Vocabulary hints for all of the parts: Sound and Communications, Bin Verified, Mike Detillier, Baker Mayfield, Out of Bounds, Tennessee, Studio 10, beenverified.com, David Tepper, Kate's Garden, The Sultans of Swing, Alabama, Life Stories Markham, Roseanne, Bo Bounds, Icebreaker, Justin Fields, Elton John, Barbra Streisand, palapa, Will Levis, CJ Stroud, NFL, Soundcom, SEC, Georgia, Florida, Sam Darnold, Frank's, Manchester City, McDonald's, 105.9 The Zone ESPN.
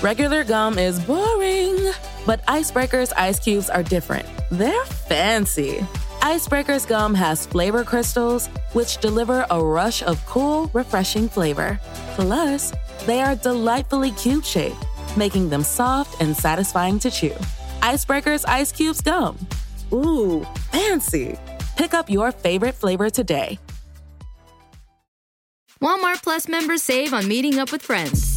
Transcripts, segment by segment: Regular gum is boring, but Icebreaker's ice cubes are different. They're fancy. Icebreaker's gum has flavor crystals, which deliver a rush of cool, refreshing flavor. Plus, they are delightfully cube-shaped, making them soft and satisfying to chew. Icebreaker's ice cubes gum. Ooh, fancy. Pick up your favorite flavor today. Walmart Plus members save on meeting up with friends.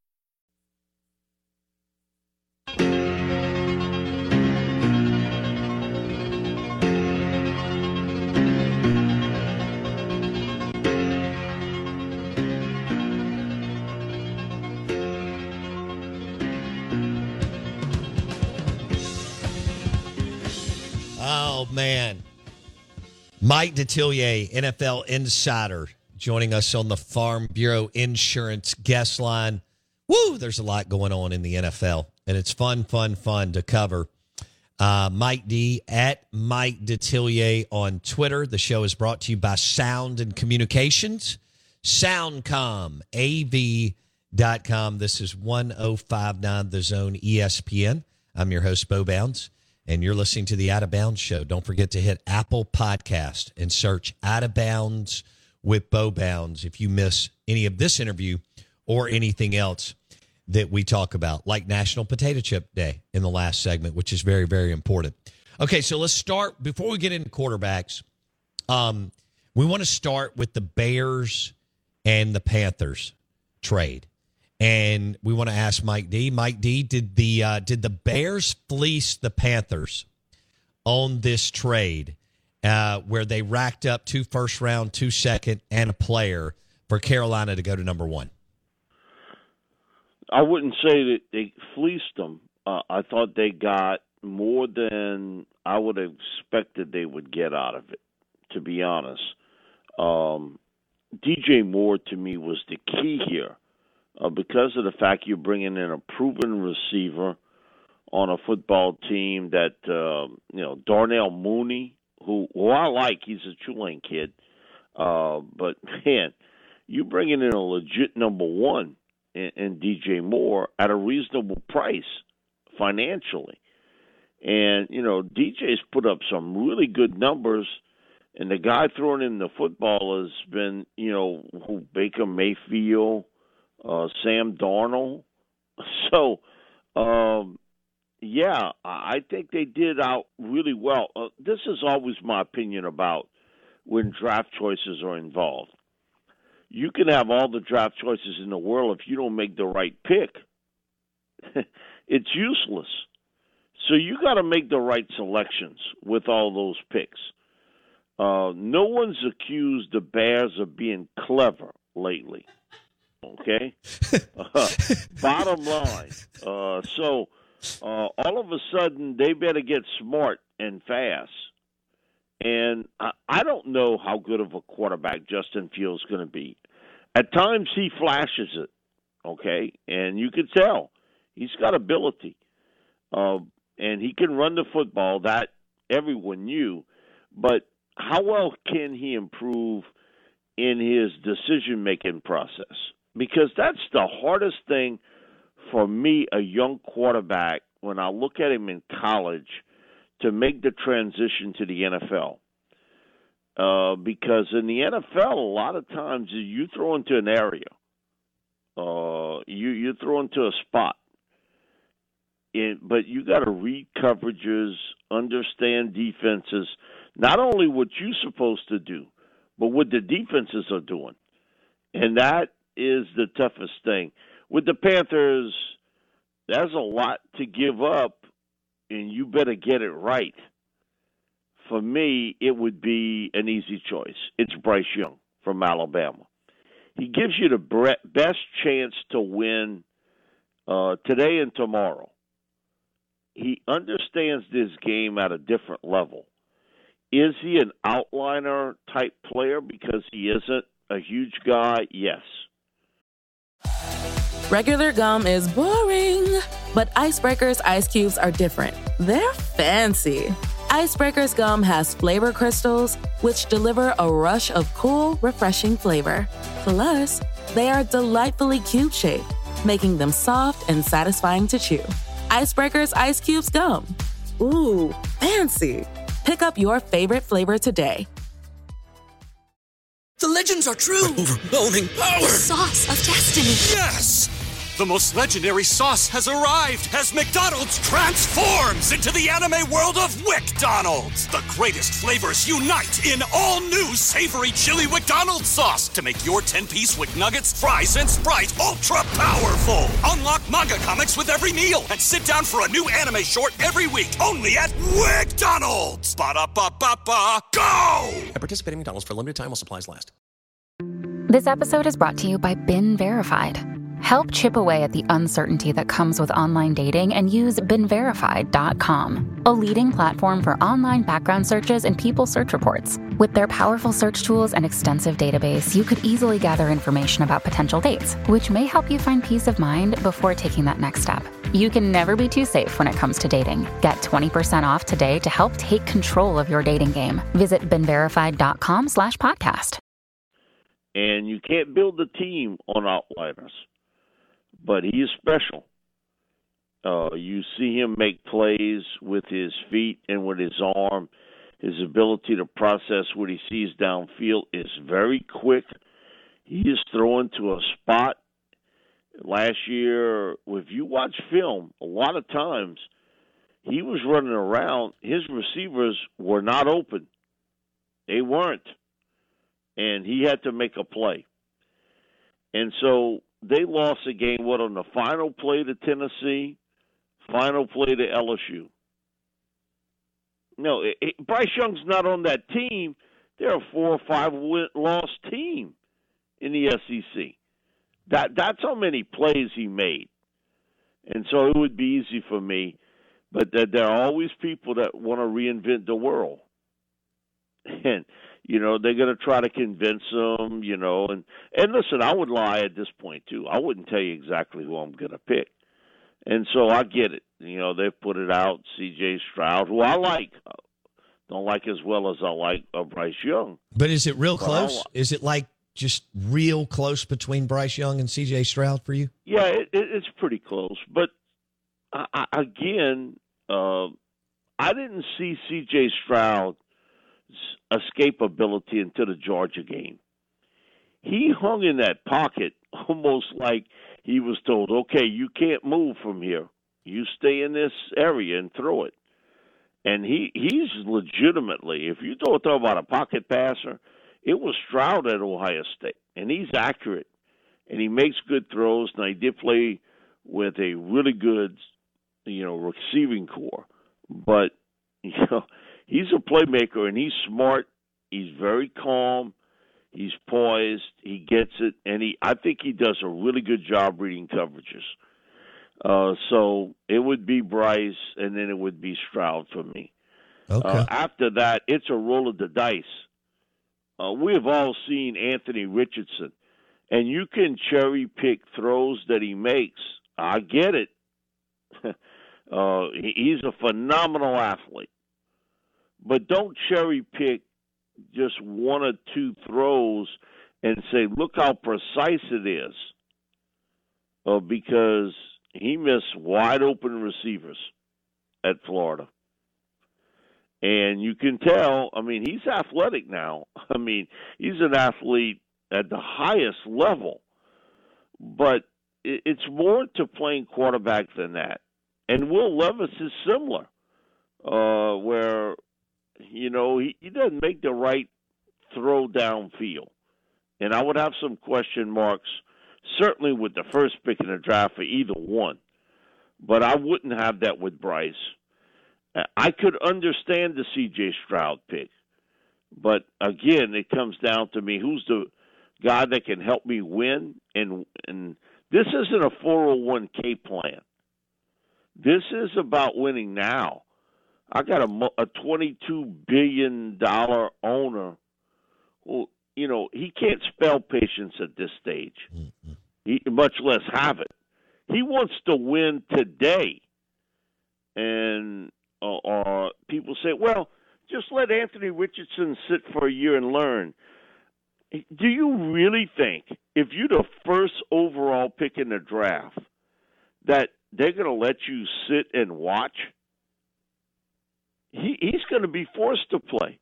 Oh, man. Mike Detillier, NFL insider, joining us on the Farm Bureau Insurance guest line. Woo, there's a lot going on in the NFL, and it's fun to cover. Mike D, at Mike Detillier on Twitter. The show is brought to you by Sound and Communications, Soundcom, av.com. This is 105.9 The Zone ESPN. I'm your host, Bo Bounds. And you're listening to the Out of Bounds show. Don't forget to hit Apple Podcast and search Out of Bounds with Bo Bounds if you miss any of this interview or anything else that we talk about, like National Potato Chip Day in the last segment, which is very, very important. Okay, so let's start, before we get into quarterbacks, we want to start with the Bears and the Panthers trade. And we want to ask Mike D. Mike D, did the Bears fleece the Panthers on this trade where they racked up 2 first-round, 2 second, and a player for Carolina to go to number one? I wouldn't say that they fleeced them. I thought they got more than I would have expected they would get out of it, to be honest. DJ Moore, to me, was the key here. Because of the fact you're bringing in a proven receiver on a football team that, Darnell Mooney, who I like, he's a Tulane kid. But, man, you're bringing in a legit number one in DJ Moore at a reasonable price financially. And, DJ's put up some really good numbers. And the guy throwing in the football has been, Baker Mayfield, Sam Darnold. So, I think they did out really well. This is always my opinion about when draft choices are involved. You can have all the draft choices in the world. If you don't make the right pick, it's useless. So you got to make the right selections with all those picks. No one's accused the Bears of being clever lately. Okay. Bottom line. So all of a sudden they better get smart and fast. And I don't know how good of a quarterback Justin Fields is going to be. At times he flashes it. Okay. And you can tell he's got ability. And he can run the football. That everyone knew. But how well can he improve in his decision-making process? Because that's the hardest thing for me, a young quarterback, when I look at him in college, to make the transition to the NFL. Because in the NFL, a lot of times you throw into an area. You throw into a spot. But you got to read coverages, understand defenses, not only what you're supposed to do, but what the defenses are doing. And that is the toughest thing. With the Panthers, there's a lot to give up, and you better get it right. For me, it would be an easy choice. It's Bryce Young from Alabama. He gives you the best chance to win today and tomorrow. He understands this game at a different level. Is he an outliner type player because he isn't a huge guy? Yes. Regular gum is boring, but Icebreaker's ice cubes are different. They're fancy. Icebreaker's gum has flavor crystals, which deliver a rush of cool, refreshing flavor. Plus, they are delightfully cube-shaped, making them soft and satisfying to chew. Icebreaker's ice cubes gum. Ooh, fancy. Pick up your favorite flavor today. The legends are true. But overwhelming power! The sauce of destiny. Yes! The most legendary sauce has arrived as McDonald's transforms into the anime world of WickDonald's. The greatest flavors unite in all new savory chili McDonald's sauce to make your 10-piece Wick Nuggets, fries, and Sprite ultra-powerful. Unlock manga comics with every meal and sit down for a new anime short every week only at WickDonald's. Ba-da-ba-ba-ba, go! And participate in McDonald's for a limited time while supplies last. This episode is brought to you by Bin Verified. Help chip away at the uncertainty that comes with online dating and use beenverified.com, a leading platform for online background searches and people search reports. With their powerful search tools and extensive database, you could easily gather information about potential dates, which may help you find peace of mind before taking that next step. You can never be too safe when it comes to dating. Get 20% off today to help take control of your dating game. Visit beenverified.com/podcast. And you can't build a team on outliners. But he is special. You see him make plays with his feet and with his arm. His ability to process what he sees downfield is very quick. He is thrown to a spot. Last year, if you watch film, a lot of times he was running around. His receivers were not open. They weren't. And he had to make a play. And so they lost a game, on the final play to Tennessee, final play to LSU. No, Bryce Young's not on that team. They're a 4- or 5-loss team in the SEC. That's how many plays he made. And so it would be easy for me. But there are always people that want to reinvent the world. And they're going to try to convince them, and listen, I would lie at this point, too. I wouldn't tell you exactly who I'm going to pick. And so I get it. They've put it out, CJ Stroud, who I like. Don't like as well as I like Bryce Young. But is it real close? Is it like just real close between Bryce Young and CJ Stroud for you? Yeah, it's pretty close. But, I didn't see CJ Stroud's escapability into the Georgia game. He hung in that pocket almost like he was told, okay, you can't move from here. You stay in this area and throw it. And he's legitimately, if you talk about a pocket passer, it was Stroud at Ohio State. And he's accurate. And he makes good throws. Now, he did play with a really good, receiving corps. But, he's a playmaker, and he's smart. He's very calm. He's poised. He gets it, and I think he does a really good job reading coverages. So it would be Bryce, and then it would be Stroud for me. Okay. After that, it's a roll of the dice. We have all seen Anthony Richardson, and you can cherry-pick throws that he makes. I get it. He's a phenomenal athlete. But don't cherry pick just one or two throws and say, look how precise it is, because he missed wide-open receivers at Florida. And you can tell, I mean, he's athletic now. I mean, he's an athlete at the highest level. But it's more to playing quarterback than that. And Will Levis is similar, where, you know, he doesn't make the right throw downfield. And I would have some question marks, certainly with the first pick in the draft for either one. But I wouldn't have that with Bryce. I could understand the CJ Stroud pick. But, again, it comes down to me, who's the guy that can help me win? And this isn't a 401k plan. This is about winning now. I got a $22 billion owner who, you know, he can't spell patience at this stage, much less have it. He wants to win today. And people say, well, just let Anthony Richardson sit for a year and learn. Do you really think if you're the first overall pick in the draft that they're going to let you sit and watch? He's going to be forced to play.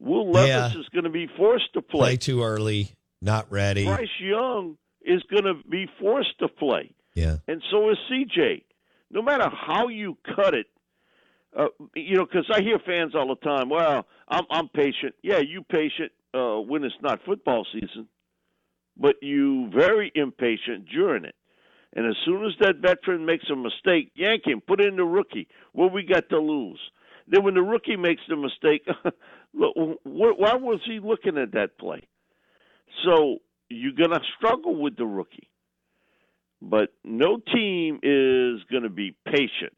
Will Levis is going to be forced to play. Play too early, not ready. Bryce Young is going to be forced to play. Yeah. And so is CJ. No matter how you cut it, you know, because I hear fans all the time, well, I'm patient. Yeah, you patient when it's not football season, but you very impatient during it. And as soon as that veteran makes a mistake, yank him, put in the rookie. What we got to lose? Then when the rookie makes the mistake, why was he looking at that play? So you're going to struggle with the rookie. But no team is going to be patient.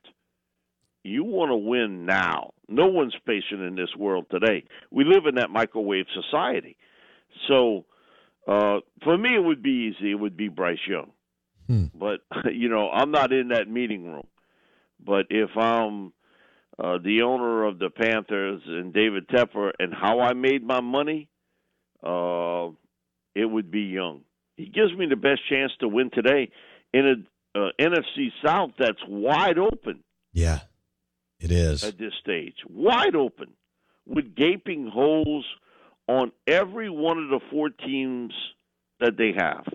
You want to win now. No one's patient in this world today. We live in that microwave society. So for me, it would be easy. It would be Bryce Young. But, you know, I'm not in that meeting room. But if I'm the owner of the Panthers and David Tepper and how I made my money, it would be Young. He gives me the best chance to win today in an NFC South that's wide open. Yeah, it is. At this stage. Wide open with gaping holes on every one of the four teams that they have.